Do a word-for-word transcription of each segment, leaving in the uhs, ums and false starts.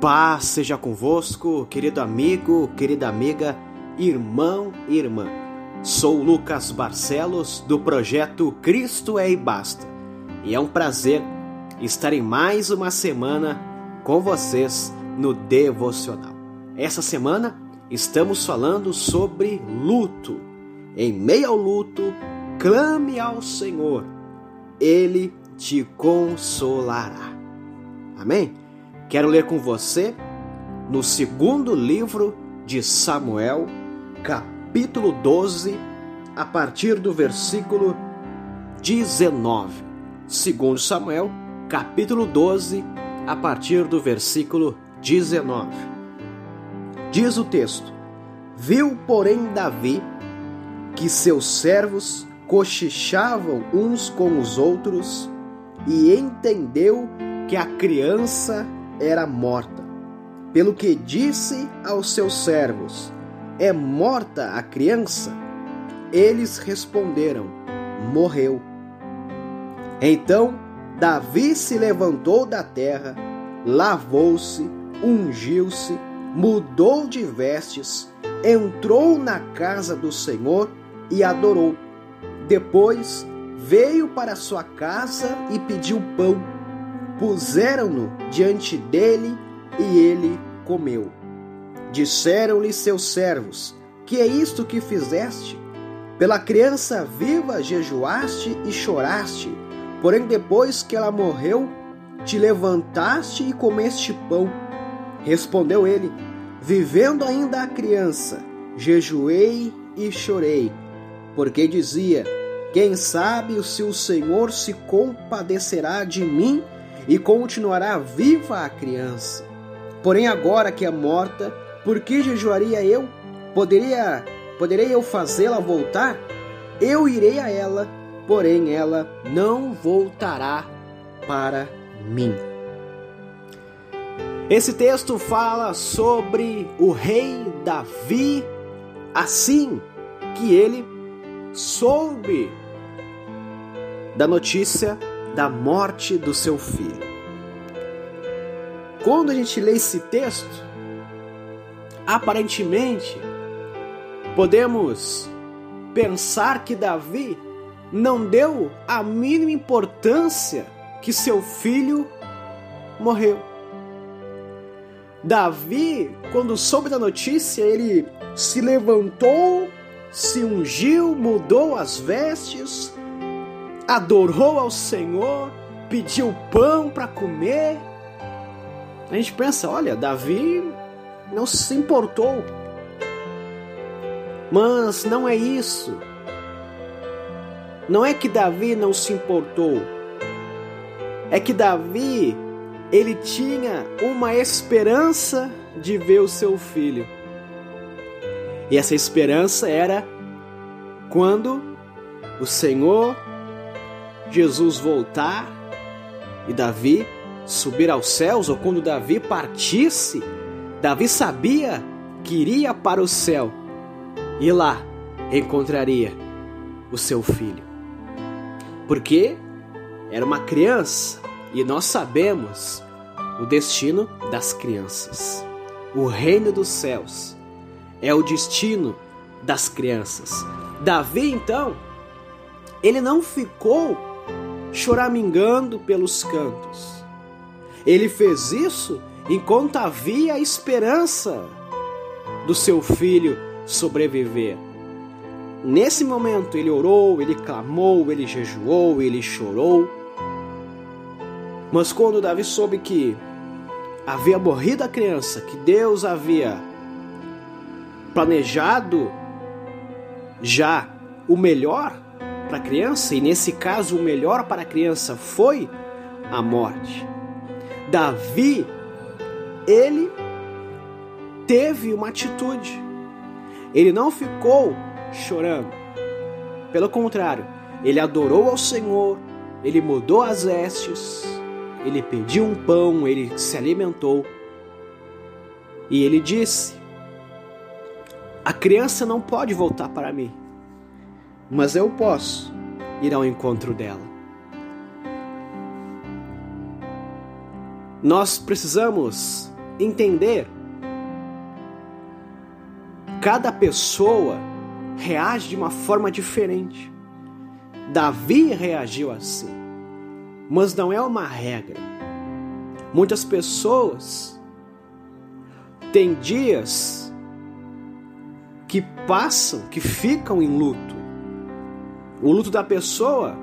Paz seja convosco, querido amigo, querida amiga, irmão e irmã. Sou Lucas Barcelos, do projeto Cristo é e Basta, e é um prazer estar em mais uma semana com vocês no Devocional. Essa semana estamos falando sobre luto. Em meio ao luto, clame ao Senhor, Ele te consolará. Amém? Quero ler com você no segundo livro de Samuel, capítulo doze, a partir do versículo dezenove. Segundo Samuel, capítulo doze, a partir do versículo dezenove. Diz o texto: Viu, porém, Davi, que seus servos cochichavam uns com os outros, e entendeu que a criança era morta. Pelo que disse aos seus servos: É morta a criança? Eles responderam: Morreu. Então Davi se levantou da terra, lavou-se, ungiu-se, mudou de vestes, entrou na casa do Senhor e adorou. Depois veio para sua casa e pediu pão. Puseram-no diante dele e ele comeu. Disseram-lhe seus servos: Que é isto que fizeste? Pela criança viva jejuaste e choraste, porém depois que ela morreu, te levantaste e comeste pão. Respondeu ele: Vivendo ainda a criança, jejuei e chorei, porque dizia: Quem sabe se o Senhor se compadecerá de mim e continuará viva a criança. Porém agora que é morta, por que jejuaria eu? Poderia, poderei eu fazê-la voltar? Eu irei a ela, porém ela não voltará para mim. Esse texto fala sobre o rei Davi, assim que ele soube da notícia da morte do seu filho. Quando a gente lê esse texto, aparentemente podemos pensar que Davi não deu a mínima importância que seu filho morreu. Davi, quando soube da notícia, ele se levantou, se ungiu, mudou as vestes, adorou ao Senhor, pediu pão para comer. A gente pensa: olha, Davi não se importou. Mas não é isso. Não é que Davi não se importou. É que Davi, ele tinha uma esperança de ver o seu filho. E essa esperança era quando o Senhor Jesus voltar e Davi subir aos céus, ou quando Davi partisse. Davi sabia que iria para o céu e lá encontraria o seu filho, porque era uma criança, e nós sabemos o destino das crianças. O reino dos céus é o destino das crianças. Davi, então, ele não ficou choramingando pelos cantos. Ele fez isso enquanto havia a esperança do seu filho sobreviver. Nesse momento ele orou, ele clamou, ele jejuou, ele chorou. Mas quando Davi soube que havia morrido a criança, que Deus havia planejado já o melhor para a criança, e nesse caso o melhor para a criança foi a morte, Davi, ele teve uma atitude. Ele não ficou chorando. Pelo contrário, ele adorou ao Senhor, ele mudou as vestes, ele pediu um pão, ele se alimentou. E ele disse: A criança não pode voltar para mim, mas eu posso ir ao encontro dela. Nós precisamos entender. Cada pessoa reage de uma forma diferente. Davi reagiu assim, mas não é uma regra. Muitas pessoas têm dias que passam, que ficam em luto. O luto da pessoa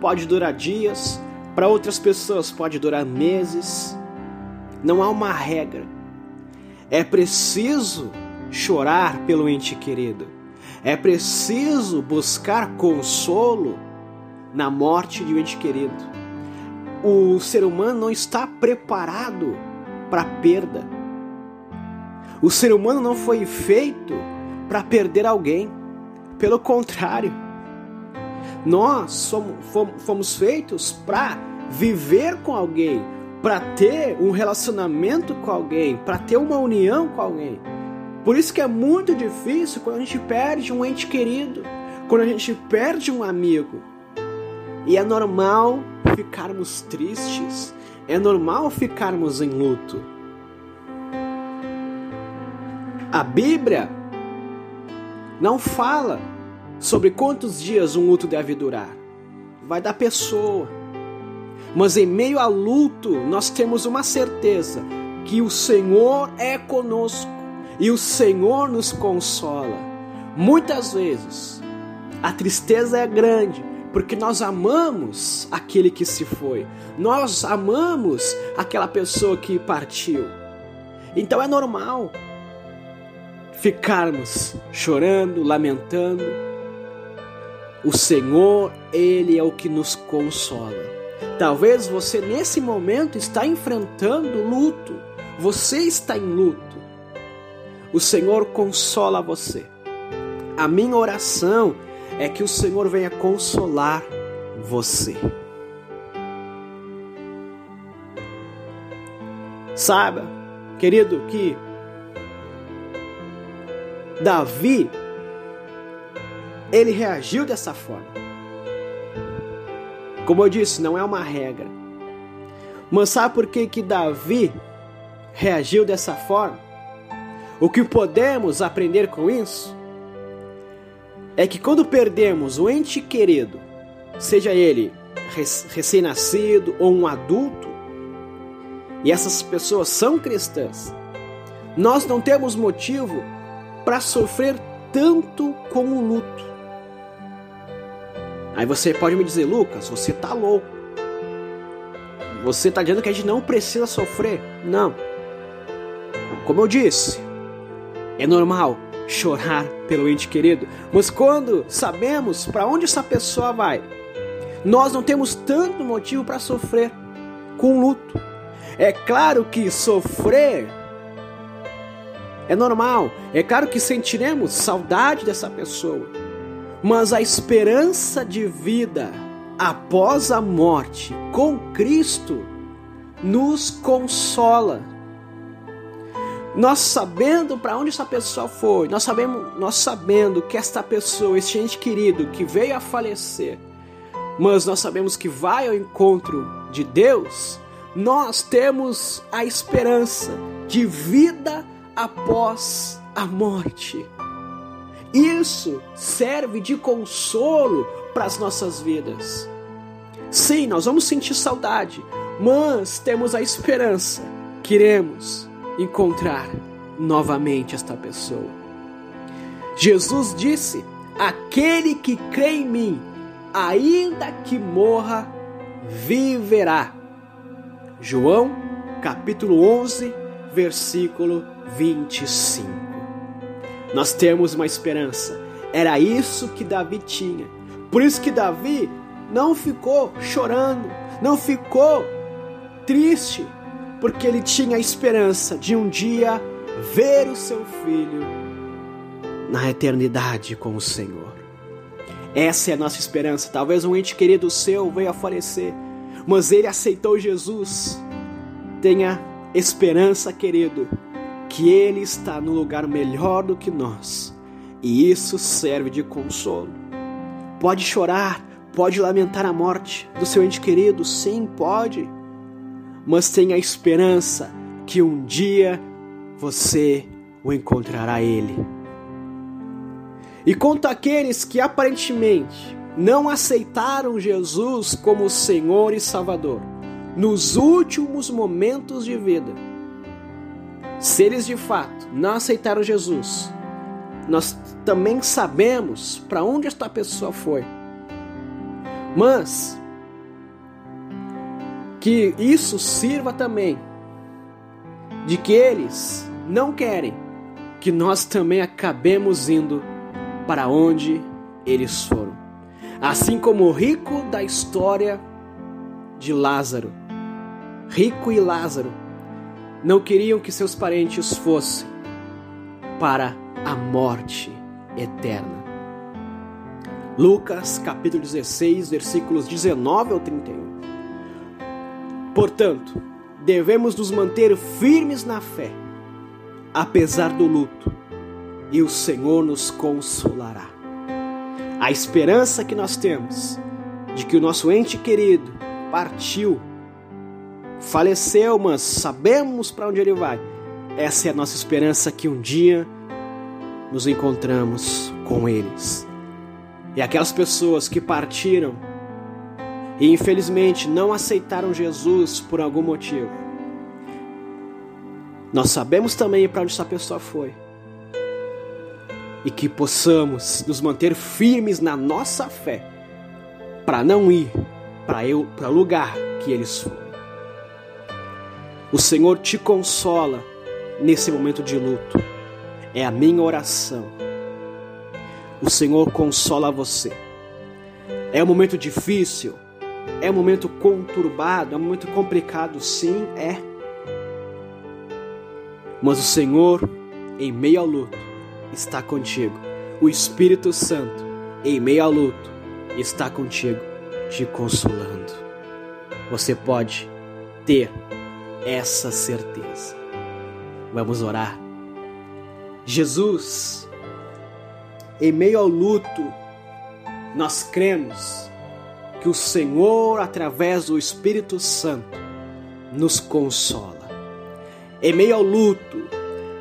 pode durar dias, para outras pessoas pode durar meses. Não há uma regra. É preciso chorar pelo ente querido. É preciso buscar consolo na morte de um ente querido. O ser humano não está preparado para a perda. O ser humano não foi feito para perder alguém. Pelo contrário, nós somos, fomos feitos para viver com alguém, para ter um relacionamento com alguém, para ter uma união com alguém. Por isso que é muito difícil quando a gente perde um ente querido, quando a gente perde um amigo. E é normal ficarmos tristes, é normal ficarmos em luto. A Bíblia não fala sobre quantos dias um luto deve durar. Vai da pessoa. Mas em meio ao luto, nós temos uma certeza, que o Senhor é conosco e o Senhor nos consola. Muitas vezes, a tristeza é grande, porque nós amamos aquele que se foi. Nós amamos aquela pessoa que partiu. Então é normal ficarmos chorando, lamentando. O Senhor, Ele é o que nos consola. Talvez você nesse momento está enfrentando luto. Você está em luto. O Senhor consola você. A minha oração é que o Senhor venha consolar você. Saiba, querido, que Davi, ele reagiu dessa forma. Como eu disse, não é uma regra. Mas sabe por que que Davi reagiu dessa forma? O que podemos aprender com isso? É que quando perdemos um ente querido, seja ele recém-nascido ou um adulto, e essas pessoas são cristãs, nós não temos motivo para sofrer tanto com o luto. Aí você pode me dizer, Lucas, você tá louco. Você tá dizendo que a gente não precisa sofrer. Não. Como eu disse, é normal chorar pelo ente querido, mas quando sabemos para onde essa pessoa vai, nós não temos tanto motivo para sofrer com luto. É claro que sofrer é normal, é claro que sentiremos saudade dessa pessoa, mas a esperança de vida após a morte com Cristo nos consola. Nós sabendo para onde essa pessoa foi, nós, sabemos, nós sabendo que esta pessoa, este ente querido que veio a falecer, mas nós sabemos que vai ao encontro de Deus, nós temos a esperança de vida após a morte. Isso serve de consolo para as nossas vidas. Sim, nós vamos sentir saudade, mas temos a esperança que iremos encontrar novamente esta pessoa. Jesus disse: aquele que crê em mim, ainda que morra, viverá. João, capítulo onze, versículo vinte e cinco. Nós temos uma esperança. Era isso que Davi tinha. Por isso que Davi não ficou chorando, não ficou triste, porque ele tinha a esperança de um dia ver o seu filho na eternidade com o Senhor. Essa é a nossa esperança. Talvez um ente querido seu venha a falecer, mas ele aceitou Jesus. Tenha esperança, querido, que ele está no lugar melhor do que nós. E isso serve de consolo. Pode chorar, pode lamentar a morte do seu ente querido, sim, pode. Mas tenha esperança que um dia você o encontrará ele. E quanto àqueles que aparentemente não aceitaram Jesus como Senhor e Salvador nos últimos momentos de vida, se eles de fato não aceitaram Jesus, nós também sabemos para onde esta pessoa foi. Mas que isso sirva também de que eles não querem que nós também acabemos indo para onde eles foram. Assim como o rico da história de Lázaro. Rico e Lázaro não queriam que seus parentes fossem para a morte eterna. Lucas capítulo dezesseis, versículos dezenove ao trinta e um. Portanto, devemos nos manter firmes na fé, apesar do luto, e o Senhor nos consolará. A esperança que nós temos de que o nosso ente querido partiu, faleceu, mas sabemos para onde ele vai. Essa é a nossa esperança, que um dia nos encontramos com eles. E aquelas pessoas que partiram e infelizmente não aceitaram Jesus por algum motivo, nós sabemos também para onde essa pessoa foi. E que possamos nos manter firmes na nossa fé, para não ir para o lugar que eles foram. O Senhor te consola nesse momento de luto. É a minha oração. O Senhor consola você. É um momento difícil. É um momento conturbado, é um momento complicado, sim, é. Mas o Senhor, em meio ao luto, está contigo. O Espírito Santo, em meio ao luto, está contigo, te consolando. Você pode ter essa certeza. Vamos orar. Jesus, em meio ao luto, nós cremos que o Senhor, através do Espírito Santo, nos consola. Em meio ao luto,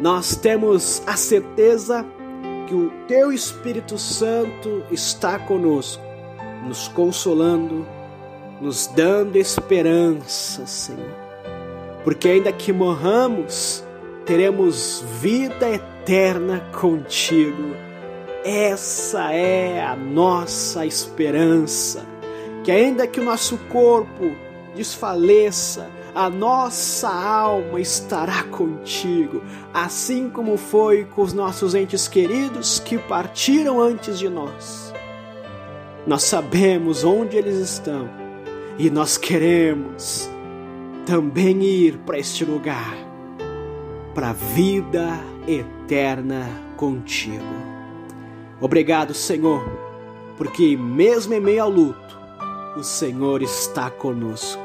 nós temos a certeza que o Teu Espírito Santo está conosco, nos consolando, nos dando esperança, Senhor. Porque ainda que morramos, teremos vida eterna contigo. Essa é a nossa esperança. Que ainda que o nosso corpo desfaleça, a nossa alma estará contigo, assim como foi com os nossos entes queridos que partiram antes de nós. Nós sabemos onde eles estão e nós queremos também ir para este lugar, para a vida eterna contigo. Obrigado, Senhor, porque mesmo em meio ao luto, o Senhor está conosco,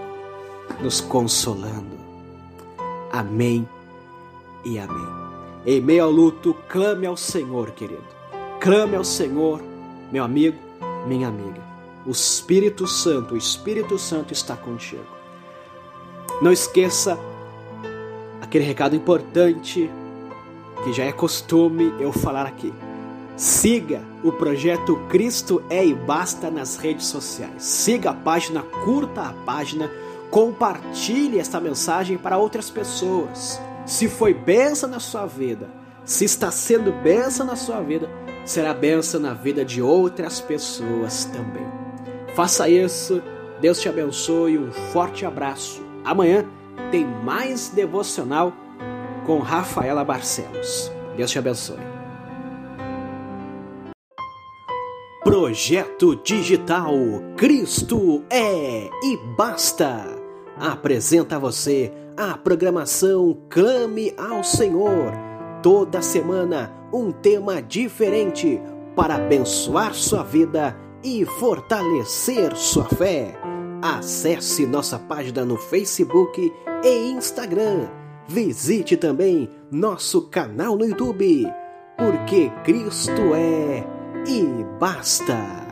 nos consolando. Amém e amém. Em meio ao luto, clame ao Senhor, querido. Clame ao Senhor, meu amigo, minha amiga. O Espírito Santo, o Espírito Santo está contigo. Não esqueça aquele recado importante que já é costume eu falar aqui. Siga o projeto Cristo é e Basta nas redes sociais. Siga a página, curta a página, compartilhe esta mensagem para outras pessoas. Se foi bênção na sua vida, se está sendo bênção na sua vida, será bênção na vida de outras pessoas também. Faça isso, Deus te abençoe, um forte abraço. Amanhã tem mais Devocional com Rafaela Barcelos. Deus te abençoe. Projeto Digital Cristo é e Basta apresenta a você a programação Clame ao Senhor. Toda semana um tema diferente para abençoar sua vida e fortalecer sua fé. Acesse nossa página no Facebook e Instagram. Visite também nosso canal no YouTube, porque Cristo é e Basta!